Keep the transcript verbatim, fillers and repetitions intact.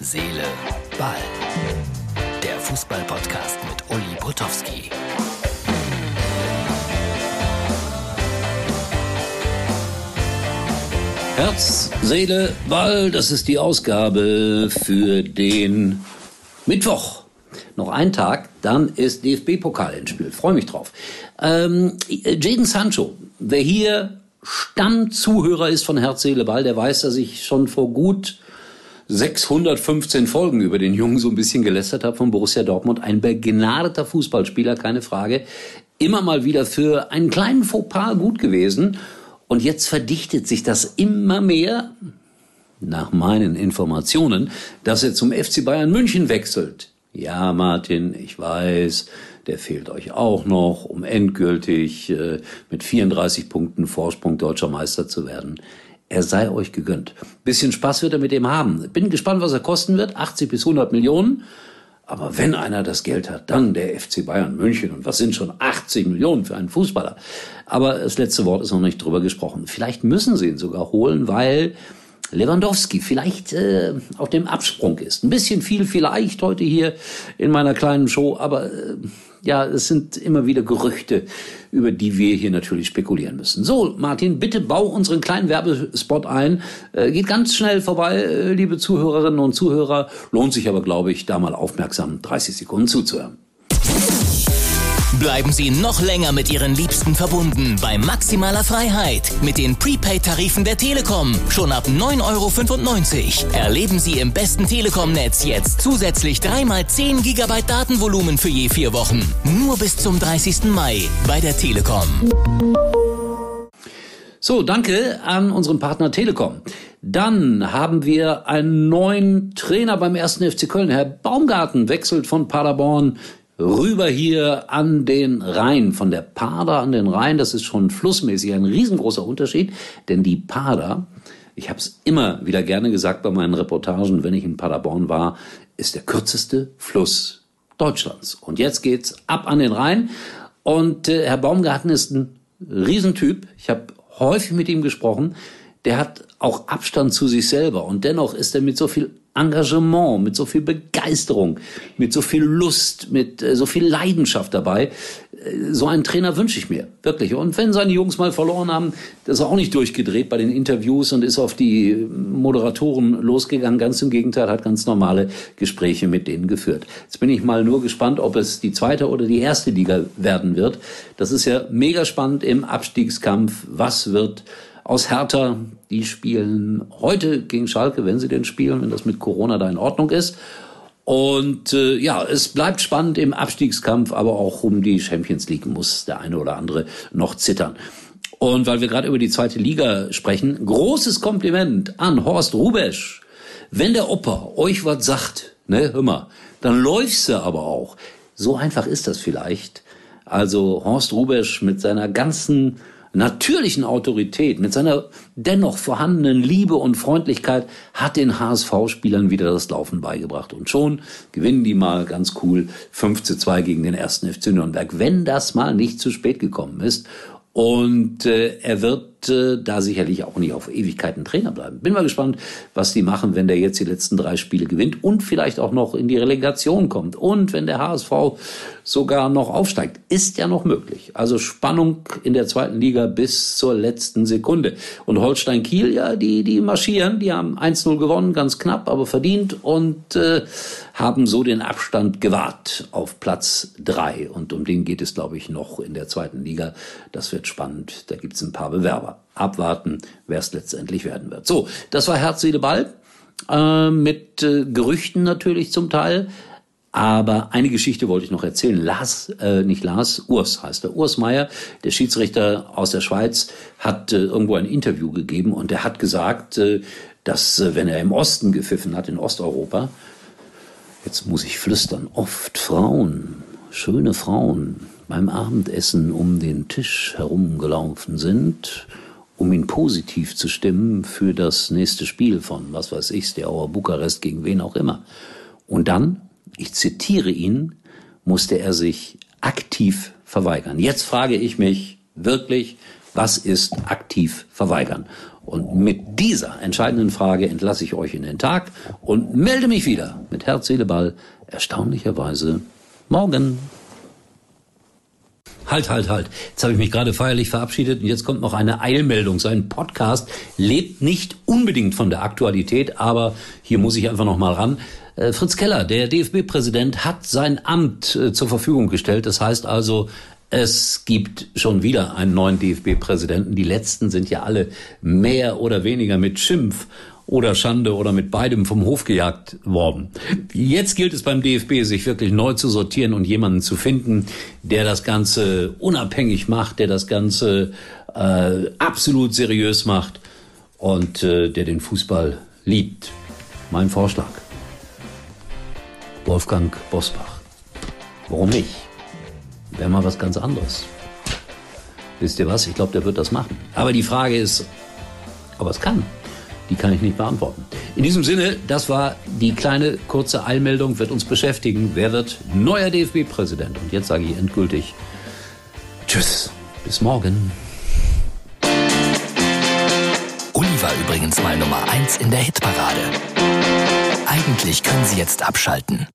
Seele, Ball. Der Fußball-Podcast mit Uli Brutowski. Herz, Seele, Ball, das ist die Ausgabe für den Mittwoch. Noch ein Tag, dann ist D F B-Pokal ins Spiel. Freue mich drauf. Ähm, Jadon Sancho, wer hier Stammzuhörer ist von Herz, Seele, Ball, der weiß, dass ich schon vor gut sechshundertfünfzehn Folgen über den Jungen so ein bisschen gelästert habe von Borussia Dortmund. Ein begnadeter Fußballspieler, keine Frage. Immer mal wieder für einen kleinen Fauxpas gut gewesen. Und jetzt verdichtet sich das immer mehr, nach meinen Informationen, dass er zum F C Bayern München wechselt. Ja, Martin, ich weiß, der fehlt euch auch noch, um endgültig äh, mit vierunddreißig Punkten Vorsprung deutscher Meister zu werden. Er sei euch gegönnt. Bisschen Spaß wird er mit dem haben. Bin gespannt, was er kosten wird. achtzig bis hundert Millionen. Aber wenn einer das Geld hat, dann der F C Bayern München. Und was sind schon achtzig Millionen für einen Fußballer? Aber das letzte Wort ist noch nicht drüber gesprochen. Vielleicht müssen sie ihn sogar holen, weil Lewandowski vielleicht äh, auf dem Absprung ist. Ein bisschen viel vielleicht heute hier in meiner kleinen Show, aber äh, ja, es sind immer wieder Gerüchte, über die wir hier natürlich spekulieren müssen. So, Martin, bitte bau unseren kleinen Werbespot ein. Äh, geht ganz schnell vorbei, äh, liebe Zuhörerinnen und Zuhörer. Lohnt sich aber, glaube ich, da mal aufmerksam dreißig Sekunden zuzuhören. Bleiben Sie noch länger mit Ihren Liebsten verbunden bei maximaler Freiheit. Mit den Prepaid-Tarifen der Telekom. Schon ab neun Euro fünfundneunzig erleben Sie im besten Telekom-Netz jetzt zusätzlich drei mal zehn Gigabyte Datenvolumen für je vier Wochen. Nur bis zum dreißigsten Mai bei der Telekom. So, danke an unseren Partner Telekom. Dann haben wir einen neuen Trainer beim ersten F C Köln. Herr Baumgarten wechselt von Paderborn rüber hier an den Rhein, von der Pader an den Rhein. Das ist schon flussmäßig ein riesengroßer Unterschied, denn die Pader, ich habe es immer wieder gerne gesagt bei meinen Reportagen, wenn ich in Paderborn war, ist der kürzeste Fluss Deutschlands. Und jetzt geht's ab an den Rhein und äh, Herr Baumgarten ist ein Riesentyp. Ich habe häufig mit ihm gesprochen. Der hat auch Abstand zu sich selber und dennoch ist er mit so viel Engagement, mit so viel Begeisterung, mit so viel Lust, mit so viel Leidenschaft dabei. So einen Trainer wünsche ich mir, wirklich. Und wenn seine Jungs mal verloren haben, ist er auch nicht durchgedreht bei den Interviews und ist auf die Moderatoren losgegangen. Ganz im Gegenteil, hat ganz normale Gespräche mit denen geführt. Jetzt bin ich mal nur gespannt, ob es die zweite oder die erste Liga werden wird. Das ist ja mega spannend im Abstiegskampf. Was wird aus Hertha? Die spielen heute gegen Schalke, wenn sie denn spielen, wenn das mit Corona da in Ordnung ist. Und äh, ja, es bleibt spannend im Abstiegskampf, aber auch um die Champions League muss der eine oder andere noch zittern. Und weil wir gerade über die zweite Liga sprechen, großes Kompliment an Horst Rubesch. Wenn der Opa euch was sagt, ne, hör mal, dann läufst du aber auch. So einfach ist das vielleicht. Also Horst Rubesch mit seiner ganzen natürlichen Autorität, mit seiner dennoch vorhandenen Liebe und Freundlichkeit hat den H S V-Spielern wieder das Laufen beigebracht. Und schon gewinnen die mal ganz cool fünf zu zwei gegen den ersten F C Nürnberg, wenn das mal nicht zu spät gekommen ist. Und äh, er wird äh, da sicherlich auch nicht auf Ewigkeiten Trainer bleiben. Bin mal gespannt, was die machen, wenn der jetzt die letzten drei Spiele gewinnt und vielleicht auch noch in die Relegation kommt. Und wenn der H S V sogar noch aufsteigt, ist ja noch möglich. Also Spannung in der zweiten Liga bis zur letzten Sekunde. Und Holstein Kiel, ja, die die marschieren, die haben eins null gewonnen, ganz knapp, aber verdient und äh, haben so den Abstand gewahrt auf Platz drei. Und um den geht es, glaube ich, noch in der zweiten Liga. Das wird spannend, da gibt's ein paar Bewerber. Abwarten, wer es letztendlich werden wird. So, das war Herz, Seele, Ball, äh, mit äh, Gerüchten natürlich zum Teil, aber eine Geschichte wollte ich noch erzählen. Lars, äh, nicht Lars, Urs heißt er, Urs Meier, der Schiedsrichter aus der Schweiz, hat äh, irgendwo ein Interview gegeben und der hat gesagt, äh, dass äh, wenn er im Osten gepfiffen hat, in Osteuropa, jetzt muss ich flüstern, oft Frauen, schöne Frauen, beim Abendessen um den Tisch herumgelaufen sind, um ihn positiv zu stimmen für das nächste Spiel von, was weiß ich, der Auer Bukarest gegen wen auch immer. Und dann, ich zitiere ihn, musste er sich aktiv verweigern. Jetzt frage ich mich wirklich, was ist aktiv verweigern? Und mit dieser entscheidenden Frage entlasse ich euch in den Tag und melde mich wieder mit Herz, Seele, Ball, erstaunlicherweise morgen. Halt, halt, halt. Jetzt habe ich mich gerade feierlich verabschiedet und jetzt kommt noch eine Eilmeldung. Sein Podcast lebt nicht unbedingt von der Aktualität, aber hier muss ich einfach noch mal ran. Fritz Keller, der D F B-Präsident, hat sein Amt zur Verfügung gestellt. Das heißt also, es gibt schon wieder einen neuen D F B-Präsidenten. Die letzten sind ja alle mehr oder weniger mit Schimpf oder Schande oder mit beidem vom Hof gejagt worden. Jetzt gilt es beim D F B, sich wirklich neu zu sortieren und jemanden zu finden, der das Ganze unabhängig macht, der das Ganze äh, absolut seriös macht und äh, der den Fußball liebt. Mein Vorschlag: Wolfgang Bosbach. Warum nicht? Wäre mal was ganz anderes. Wisst ihr was? Ich glaube, der wird das machen. Aber die Frage ist, ob er es kann. Die kann ich nicht beantworten. In diesem Sinne, das war die kleine, kurze Eilmeldung, wird uns beschäftigen. Wer wird neuer D F B-Präsident? Und jetzt sage ich endgültig tschüss, bis morgen. Uli war übrigens mal Nummer eins in der Hitparade. Eigentlich können Sie jetzt abschalten.